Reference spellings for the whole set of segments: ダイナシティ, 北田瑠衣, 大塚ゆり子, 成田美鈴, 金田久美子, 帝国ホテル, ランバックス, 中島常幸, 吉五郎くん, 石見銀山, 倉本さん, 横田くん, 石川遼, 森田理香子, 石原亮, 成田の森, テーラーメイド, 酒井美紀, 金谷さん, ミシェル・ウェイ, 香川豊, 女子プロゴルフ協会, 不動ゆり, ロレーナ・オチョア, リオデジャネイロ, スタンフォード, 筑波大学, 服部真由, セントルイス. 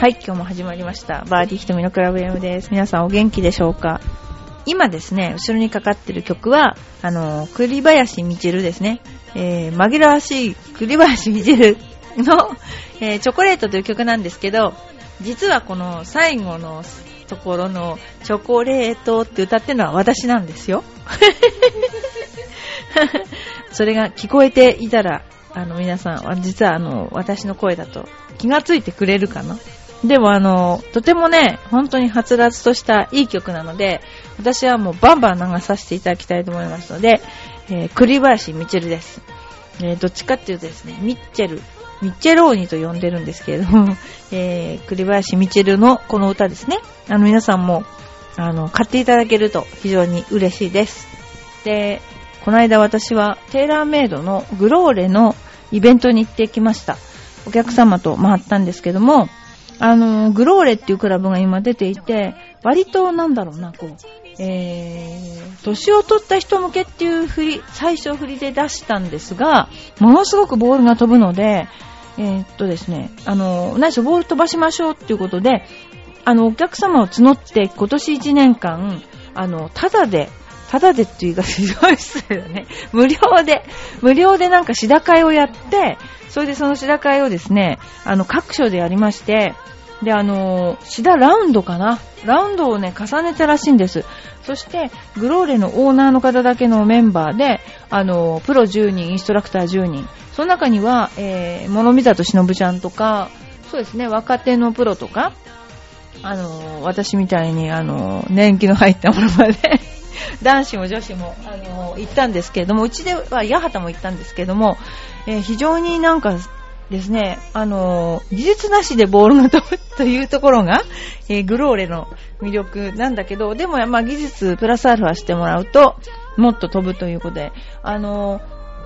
はい、今日も始まりましたバーディーひとみのクラブ M です。皆さんお元気でしょうか。今ですね、後ろにかかってる曲は栗林みちるですね、紛らわしい栗林みちるの、チョコレートという曲なんですけど、実はこの最後のところのチョコレートって歌ってるのは私なんですよそれが聞こえていたら皆さん実は私の声だと気がついてくれるかな。でもとてもね、本当にはつらつとしたいい曲なので、私はもうバンバン流させていただきたいと思いますので、栗林みちるです。どっちかっていうとですね、ミッチェローニと呼んでるんですけれども、栗林みちるのこの歌ですね。皆さんも買っていただけると非常に嬉しいです。で、この間私はテーラーメイドのグローレのイベントに行ってきました。お客様と回ったんですけども、グローレっていうクラブが今出ていて、割となんだろうな、こう、年を取った人向けっていう最初振りで出したんですが、ものすごくボールが飛ぶので、ですね、何しろボール飛ばしましょうっていうことで、お客様を募って今年1年間、ただでっていうかすごいですよね。無料でなんか試打会をやって、それでその試打会をですね、各所でやりまして、で、試打ラウンドかな。ラウンドをね、重ねたらしいんです。そして、グローレのオーナーの方だけのメンバーで、プロ10人、インストラクター10人。その中には、物見里しのぶちゃんとか、そうですね、若手のプロとか、私みたいに、年季の入ったものまで。男子も女子も、行ったんですけれども、うちでは八幡も行ったんですけれども、非常になんかですね、技術なしでボールが飛ぶというところが、グローレの魅力なんだけど、でも、まあ、技術プラスアルファしてもらうともっと飛ぶということで、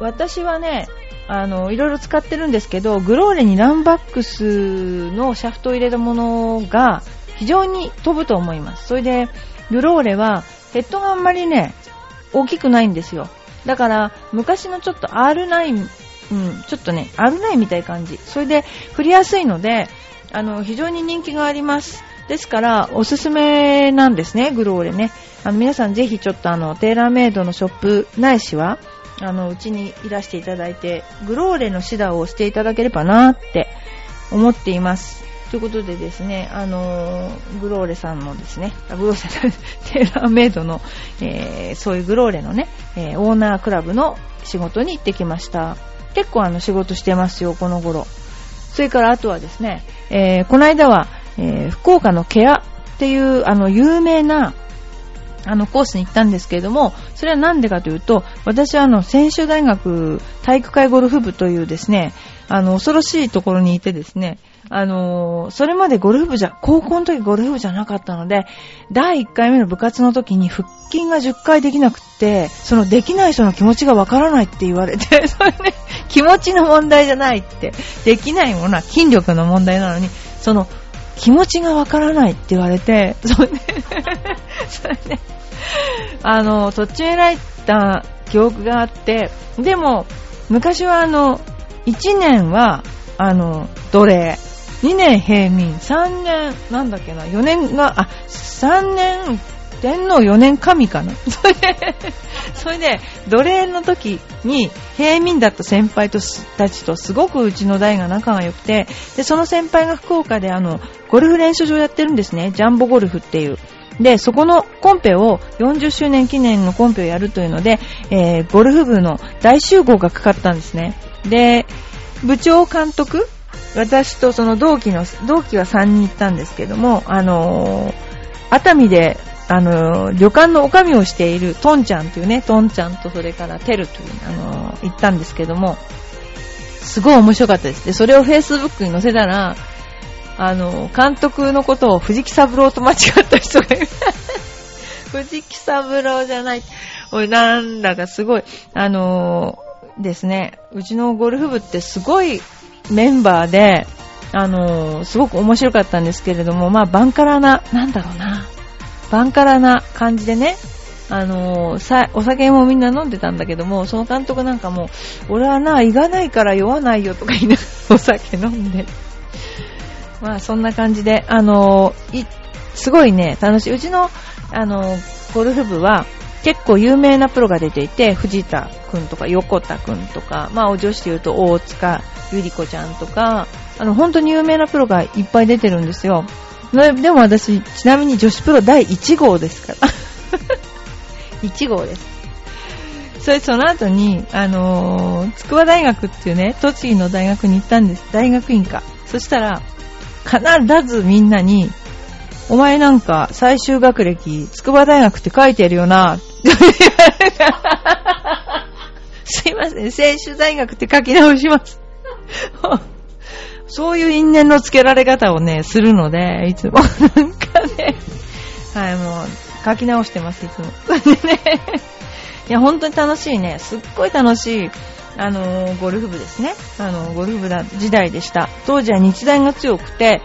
私はね、いろいろ使ってるんですけど、グローレにランバックスのシャフトを入れたものが非常に飛ぶと思います。それでグローレはヘッドがあんまりね、大きくないんですよ。だから、昔のちょっと R9、ちょっとね、R9 みたい感じ。それで、振りやすいので、非常に人気があります。ですから、おすすめなんですね、グローレね。皆さんぜひちょっとテーラーメイドのショップないしは、うちにいらしていただいて、グローレの指導をしていただければなって思っています。ということでですね、グローレさんのですね、テーラーメイドの、そういうグローレのね、オーナークラブの仕事に行ってきました。結構仕事してますよ、この頃。それからあとはですね、この間は、福岡のケアっていう有名なコースに行ったんですけれども、それはなんでかというと、私は専修大学体育会ゴルフ部というですね、恐ろしいところにいてですね、それまで高校の時ゴルフ部じゃなかったので、第1回目の部活の時に腹筋が10回できなくって、そのできない人の気持ちがわからないって言われて、それね、気持ちの問題じゃないって、できないものは筋力の問題なのに、その気持ちがわからないって言われて、それね、とっちめられた記憶があって、でも、昔は1年は、奴隷、2年平民、3年なんだっけな、4年が3年天皇、4年神かな。それで奴隷の時に平民だった先輩たちとすごくうちの代が仲が良くて、でその先輩が福岡でゴルフ練習場やってるんですね、ジャンボゴルフっていう。でそこのコンペを40周年記念のコンペをやるというので、ゴルフ部の大集合がかかったんですね。で部長監督、私とその同期は3人行ったんですけども、熱海で旅館の女将をしているトンちゃんというね、トンちゃんとそれからテルという行ったんですけども、すごい面白かったです。でそれをフェイスブックに載せたら、監督のことを藤木三郎と間違った人がいる藤木三郎じゃない、なんだかすごいですね、うちのゴルフ部ってすごいメンバーで、すごく面白かったんですけれども、まあ、バンカラな感じでね、お酒もみんな飲んでたんだけども、その監督なんかも、俺はな、胃がないから酔わないよとか言いながらお酒飲んで、まあそんな感じで、すごいね、楽しい。うちの、ゴルフ部は結構有名なプロが出ていて、藤田くんとか横田くんとか、まあお女子で言うと大塚ゆり子ちゃんとか、本当に有名なプロがいっぱい出てるんですよ。でも私、ちなみに女子プロ第1号ですから。1号です。それその後に、筑波大学っていうね、栃木の大学に行ったんです。大学院か。そしたら、必ずみんなに、お前なんか最終学歴、筑波大学って書いてるよな。すいません、専修大学って書き直します。そういう因縁の付けられ方をね、するので、いつもなんかね、はい、もう書き直してます、いつも。いや、本当に楽しいね、すっごい楽しい、ゴルフ部ですね。ゴルフ部時代でした。当時は日大が強くて、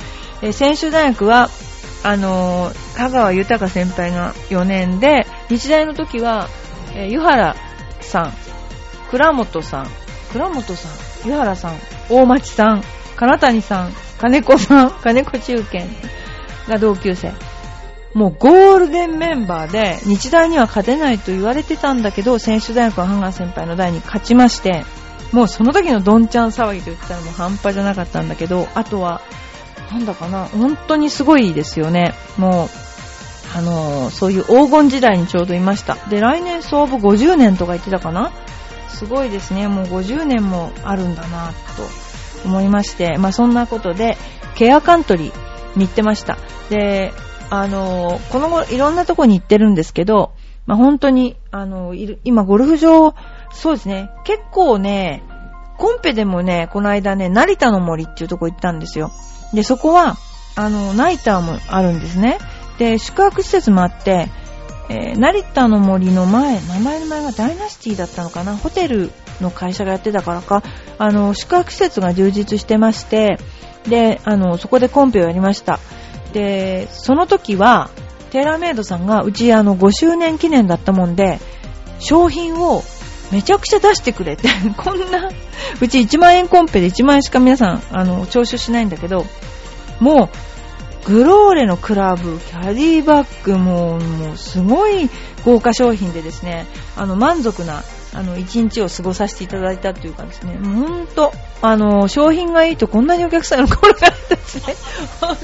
専修大学は、香川豊先輩が4年で、日大の時は、湯原さん、倉本さん、湯原さん、大町さん、金谷さん、金子中堅が同級生。もうゴールデンメンバーで、日大には勝てないと言われてたんだけど、専修大学はハンガー先輩の代に勝ちまして、もうその時のどんちゃん騒ぎと言ったらもう半端じゃなかったんだけど、あとは、なんだかな、本当にすごいですよね。もう、そういう黄金時代にちょうどいました。で、来年創部50年とか言ってたかな。すごいですね。もう50年もあるんだなと。思いまして、まあ、そんなことでケアカントリーに行ってました。で、この後いろんなとこに行ってるんですけど、まあ、本当に今ゴルフ場、そうですね、結構ね、コンペでもね、この間ね、成田の森っていうとこ行ったんですよ。で、そこはナイターもあるんですね。で、宿泊施設もあって、成田の森の前、名前の前がダイナシティだったのかな、ホテルの会社がやってたからか、宿泊施設が充実してまして、で、そこでコンペをやりました。で、その時はテーラーメイドさんがうち5周年記念だったもんで、商品をめちゃくちゃ出してくれてこんな、うち1万円コンペで1万円しか皆さん徴収しないんだけど、もうグローレのクラブ、キャディバッグもうすごい豪華商品でですね、満足な一日を過ごさせていただいたというかですね、もうほんと、商品がいいとこんなにお客さんが来なかったですね。ほんと、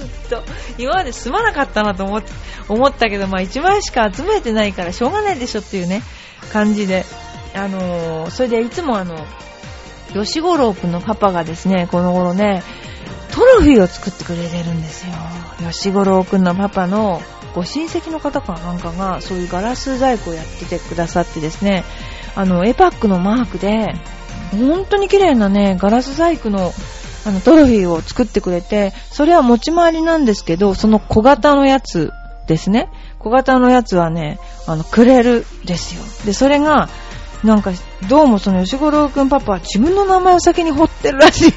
今まで済まなかったなと思ったけど、まあ1枚しか集めてないからしょうがないでしょっていうね、感じで、それでいつも吉五郎くんのパパがですね、この頃ね、トロフィーを作ってくれてるんですよ。吉五郎くんのパパのご親戚の方かなんかが、そういうガラス細工をやっててくださってですね、エパックのマークで本当に綺麗なね、ガラス細工のトロフィーを作ってくれて、それは持ち回りなんですけど、その小型のやつですね、小型のやつはね、くれるですよ。で、それがなんかどうもその吉五郎くんパパは自分の名前を先に彫ってるらしい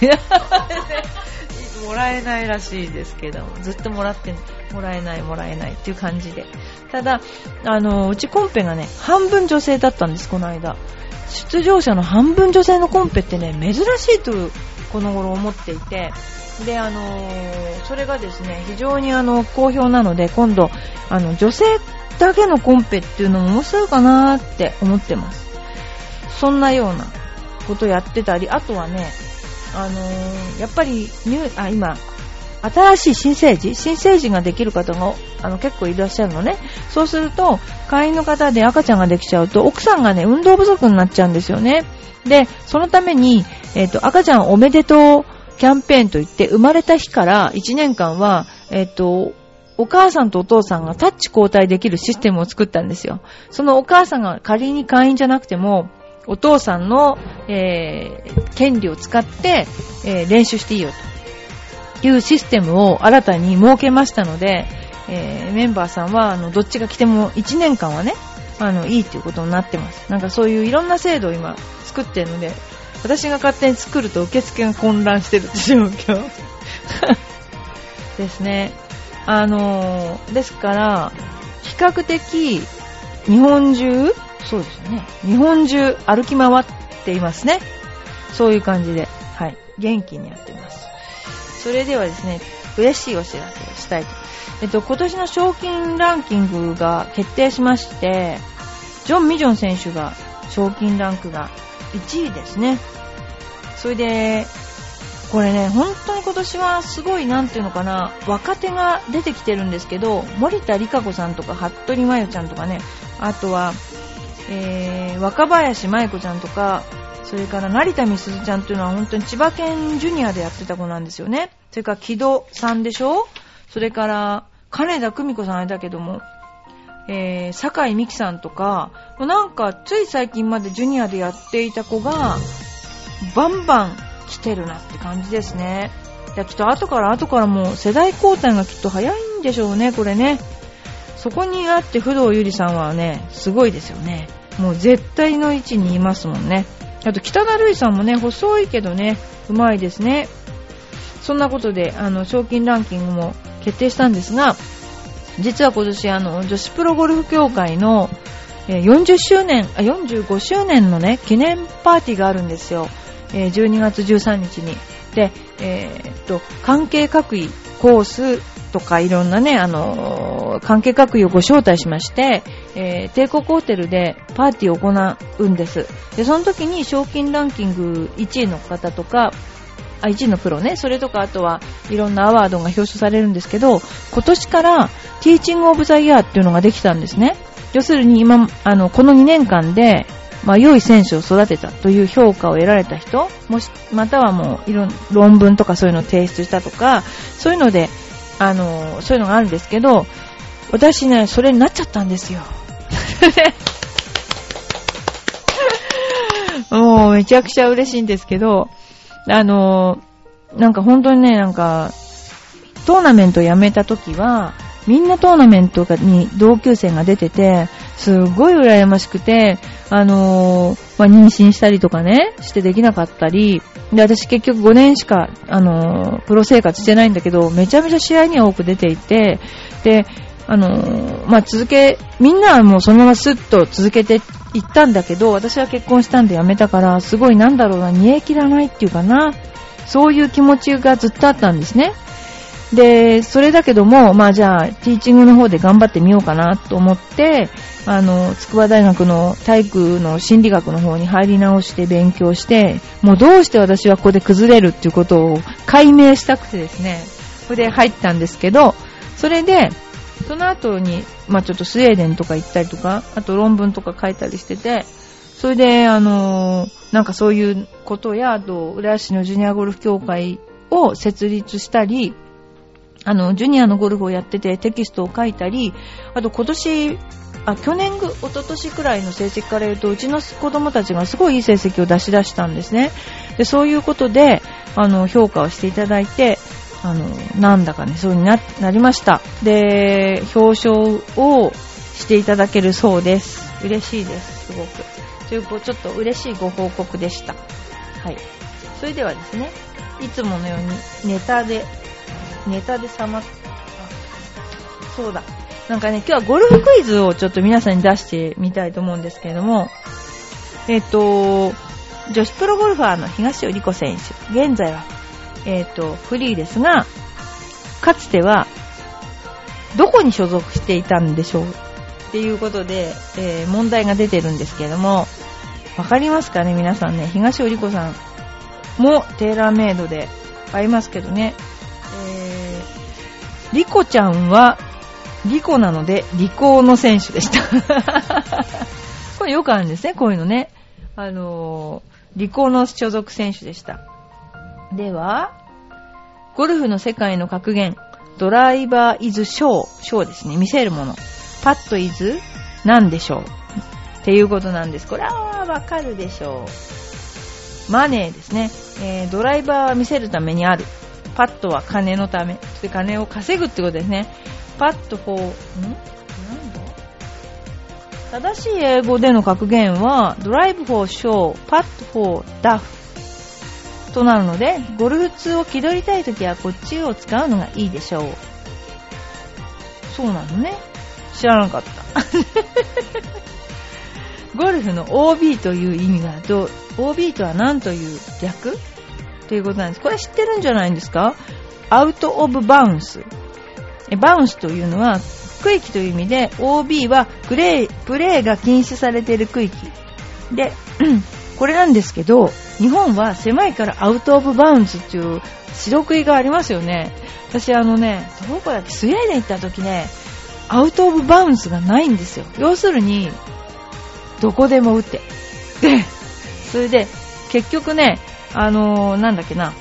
もらえないらしいですけど、ずっともらってもらえないっていう感じで。ただうちコンペがね、半分女性だったんです。この間出場者の半分女性のコンペってね、珍しいとこの頃思っていて、でそれがですね、非常に好評なので、今度女性だけのコンペっていうのも面白いかなって思ってます。そんなようなことやってたり、あとはね、やっぱり今新しい新生児ができる方が結構いらっしゃるのね。そうすると会員の方で赤ちゃんができちゃうと、奥さんがね、運動不足になっちゃうんですよね。で、そのために、赤ちゃんおめでとうキャンペーンといって、生まれた日から1年間はお母さんとお父さんがタッチ交代できるシステムを作ったんですよ。そのお母さんが仮に会員じゃなくても、お父さんの、権利を使って、練習していいよというシステムを新たに設けましたので、メンバーさんはどっちが来ても1年間はね、いいということになってます。なんかそういういろんな制度を今作ってるので、私が勝手に作ると受付が混乱してるって状況ですね。ですから比較的日本中、そうですよね、日本中歩き回っていますね。そういう感じで、はい、元気にやってます。それではですね、嬉しいお知らせをしたいと。今年の賞金ランキングが決定しまして、ジョン・ミジョン選手が賞金ランクが1位ですね。それで、これね、本当に今年はすごい、なんていうのかな、若手が出てきてるんですけど、森田理香子さんとか、服部真由ちゃんとかね、あとは、若林真由子ちゃんとか、それから成田美鈴ちゃんというのは本当に千葉県ジュニアでやってた子なんですよね。それから木戸さんでしょ、それから金田久美子さんあれだけども、酒井美紀さんとか、なんかつい最近までジュニアでやっていた子がバンバン来てるなって感じですね。いや、きっと後からもう世代交代がきっと早いんでしょうね、これね。そこにあって不動ゆりさんはね、すごいですよね。もう絶対の位置にいますもんね。あと北田瑠衣さんもね、細いけどね、うまいですね。そんなことで賞金ランキングも決定したんですが、実は今年女子プロゴルフ協会の45周年のね、記念パーティーがあるんですよ。12月13日に。で、関係各位コースとかいろんなね、関係各位をご招待しまして、帝国ホテルでパーティーを行うんです。で、その時に賞金ランキング1位の方とか、1位のプロね、それとか、あとはいろんなアワードが表彰されるんですけど、今年からティーチングオブザイヤーっていうのができたんですね。要するに今、この2年間で、まあ、良い選手を育てたという評価を得られた人、もし、またはもう、論文とかそういうのを提出したとか、そういうので、そういうのがあるんですけど、私ね、それになっちゃったんですよ。もう、めちゃくちゃ嬉しいんですけど、なんか本当にね、なんか、トーナメントをやめた時は、みんなトーナメントに同級生が出てて、すごい羨ましくて、妊娠したりとかね、してできなかったり、で、私結局5年しか、プロ生活してないんだけど、めちゃめちゃ試合には多く出ていて、で、みんなはもうそのままスッと続けていったんだけど、私は結婚したんで辞めたから、すごいなんだろうな、煮え切らないっていうかな、そういう気持ちがずっとあったんですね。で、それだけども、まあじゃあ、ティーチングの方で頑張ってみようかなと思って、筑波大学の体育の心理学の方に入り直して勉強して、もうどうして私はここで崩れるっていうことを解明したくてですね、それで入ったんですけど、それで、その後に、まあちょっとスウェーデンとか行ったりとか、あと論文とか書いたりしてて、それで、なんかそういうことや、あと、浦安市のジュニアゴルフ協会を設立したり、ジュニアのゴルフをやっててテキストを書いたり、あと去年、一昨年くらいの成績から言うと、うちの子供たちがすごいいい成績を出したんですね。で、そういうことで、評価をしていただいて、なんだかね、そうに なりました。で、表彰をしていただけるそうです。嬉しいです、すごく。という、ちょっと嬉しいご報告でした。はい。それではですね、いつものようにネタでそうだ。なんかね、今日はゴルフクイズをちょっと皆さんに出してみたいと思うんですけれども、女子プロゴルファーの東尾理子選手、現在は、フリーですが、かつては、どこに所属していたんでしょうっていうことで、問題が出てるんですけれども、わかりますかね、皆さんね、東尾理子さんもテーラーメイドでありますけどね、リコちゃんはリコなのでリコの選手でしたこれよくあるんですね、こういうのね、リコの所属選手でした。では、ゴルフの世界の格言、ドライバーイズショー、ショーですね、見せるもの、パッドイズなんでしょうっていうことなんです。これはわかるでしょう。マネーですね、ドライバーは見せるためにある、パッドは金のため、で、金を稼ぐってことですね。パッドフォー、正しい英語での格言は、ドライブフォーショー、パッドフォーダフとなるので、ゴルフ通を気取りたいときはこっちを使うのがいいでしょう。そうなのね。知らなかった。ゴルフの OB という意味が、OB とは何という略ということなんです。これ知ってるんじゃないんですか？アウトオブバウンス。バウンスというのは区域という意味で OB はプレーが禁止されている区域で、これなんですけど、日本は狭いからアウトオブバウンズっていう白食いがありますよね。私どこだっけ、スウェーデン行った時ね、アウトオブバウンズがないんですよ。要するにどこでも打ってで、それで結局ね、なんだっけな、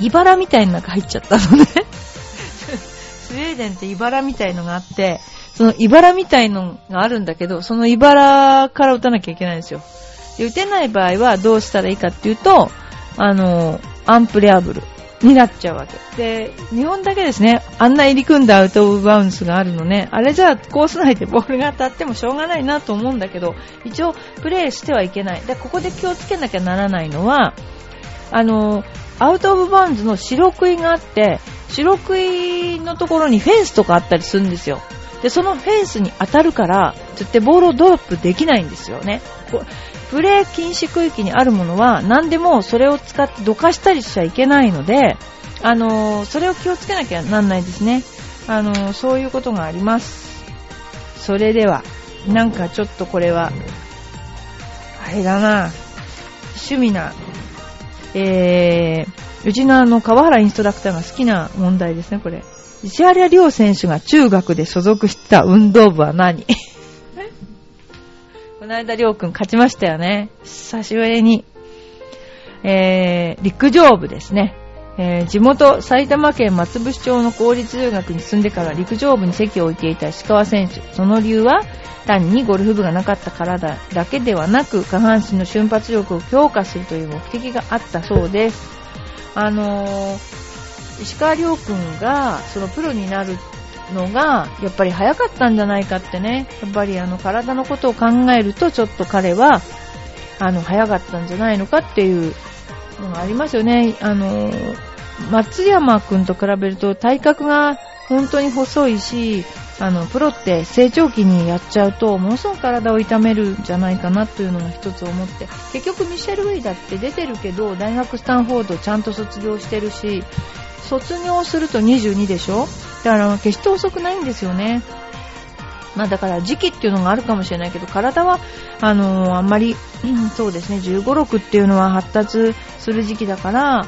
茨みたいなのが入っちゃったのねスウェーデンって茨みたいのがあって、その茨みたいのがあるんだけど、その茨から打たなきゃいけないんですよ。で、打てない場合はどうしたらいいかっていうと、アンプレアブルになっちゃうわけで、日本だけですね、あんな入り組んだアウトオブバウンスがあるのね。あれじゃあコース内でボールが当たってもしょうがないなと思うんだけど、一応プレーしてはいけない。で、ここで気をつけなきゃならないのは、アウトオブバウンズの白食いがあって、白食いのところにフェンスとかあったりするんですよ。で、そのフェンスに当たるからといってボールをドロップできないんですよね。プレー禁止区域にあるものは何でもそれを使ってどかしたりしちゃいけないので、それを気をつけなきゃなんないですね。そういうことがあります。それではなんかちょっとこれはあれだな、趣味な、うちの川原インストラクターが好きな問題ですね、これ。石原亮選手が中学で所属した運動部は何この間亮くん勝ちましたよね、久しぶりに。陸上部ですね。地元埼玉県松伏町の公立中学に住んでから陸上部に席を置いていた石川選手、その理由は単にゴルフ部がなかったからだけではなく、下半身の瞬発力を強化するという目的があったそうです。石川遼くんがそのプロになるのがやっぱり早かったんじゃないかってね。やっぱり体のことを考えるとちょっと彼は早かったんじゃないのかっていうのがありますよね。松山くんと比べると体格が本当に細いし、プロって成長期にやっちゃうとものすごく体を痛めるんじゃないかなというのが一つ思って、結局ミシェル・ウェイだって出てるけど大学スタンフォードちゃんと卒業してるし、卒業すると22でしょ。だから決して遅くないんですよね。まあだから時期っていうのがあるかもしれないけど、体はあんまり、そうですね、15、6っていうのは発達する時期だから、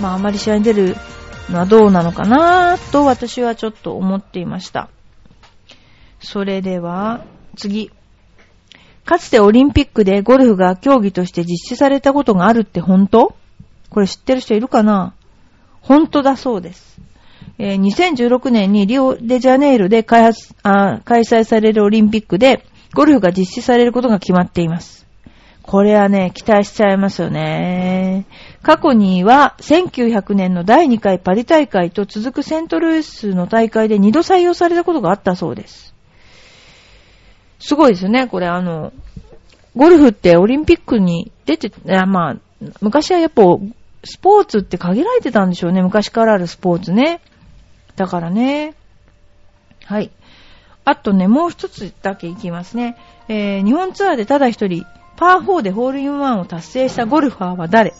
まああんまり試合に出るのはどうなのかなと私はちょっと思っていました。それでは次。かつてオリンピックでゴルフが競技として実施されたことがあるって本当？これ知ってる人いるかな？本当だそうです。2016年にリオデジャネイロで開催されるオリンピックでゴルフが実施されることが決まっています。これはね、期待しちゃいますよね。過去には1900年の第2回パリ大会と続くセントルイスの大会で2度採用されたことがあったそうです。すごいですよね、これ。ゴルフってオリンピックに出て、まあ、昔はやっぱ、スポーツって限られてたんでしょうね。昔からあるスポーツね。だからね。はい。あとね、もう一つだけいきますね。日本ツアーでただ一人、パー4でホールインワンを達成したゴルファーは誰？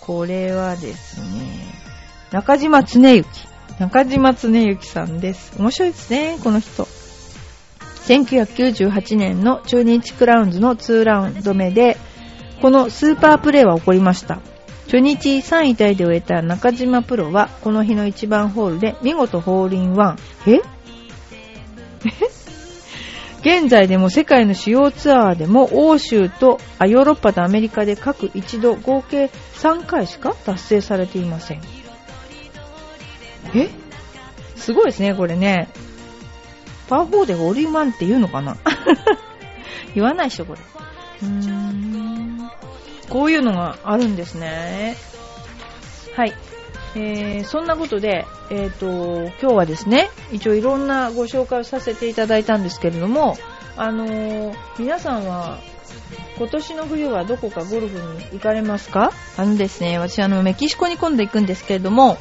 これはですね、中島常幸さんです。面白いですね、この人。1998年の中日クラウンズの2ラウンド目で、このスーパープレーは起こりました。初日3位タイで終えた中島プロはこの日の1番ホールで見事ホールインワン。現在でも世界の主要ツアーでも欧州とヨーロッパとアメリカで各一度合計3回しか達成されていません。すごいですね、これね。パー4でホールインワンって言うのかな言わないでしょ、これ。こういうのがあるんですね。はい。そんなことで、今日はですね、一応いろんなご紹介をさせていただいたんですけれども、皆さんは今年の冬はどこかゴルフに行かれますか？ですね、私メキシコに今度行くんですけれども、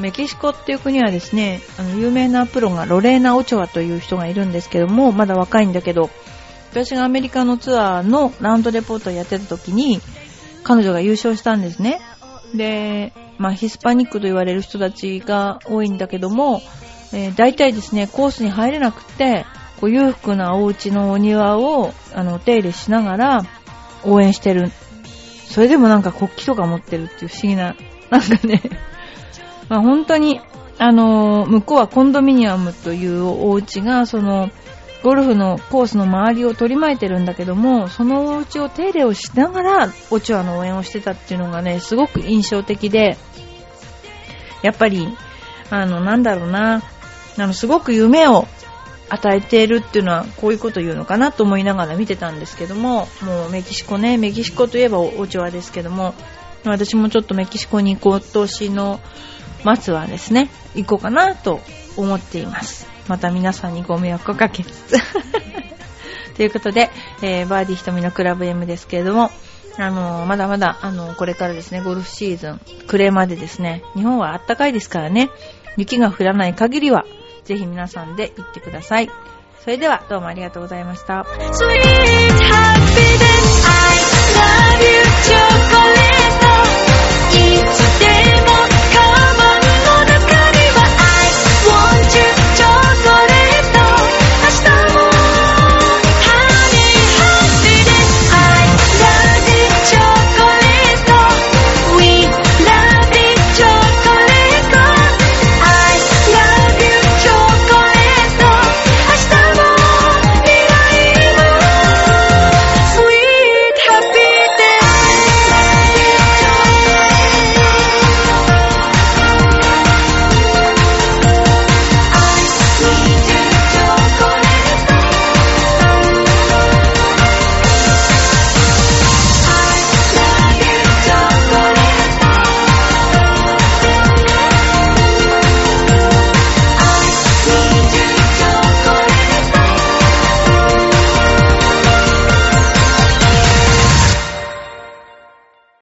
メキシコっていう国はですね、有名なプロがロレーナ・オチョアという人がいるんですけども、まだ若いんだけど、私がアメリカのツアーのラウンドレポートをやってた時に彼女が優勝したんですね。で、まあ、ヒスパニックと言われる人たちが多いんだけども、大体ですね、コースに入れなくて、こう裕福なお家のお庭をお手入れしながら応援してる。それでもなんか国旗とか持ってるっていう不思議な、なんかね、まあ、本当に向こうはコンドミニアムというお家がそのゴルフのコースの周りを取り巻いてるんだけども、そのお家を手入れをしながらオチュアの応援をしてたっていうのがね、すごく印象的で、やっぱりなんだろうな、すごく夢を与えているっていうのはこういうこと言うのかなと思いながら見てたんですけども、もうメキシコといえばオチュアですけども、私もちょっとメキシコに今年の末はですね行こうかなと思っています。また皆さんにご迷惑をかけつつということで、バーディー瞳のクラブ M ですけれども、まだまだこれからですね、ゴルフシーズン暮れまでですね、日本は暖かいですからね、雪が降らない限りはぜひ皆さんで行ってください。それではどうもありがとうございました。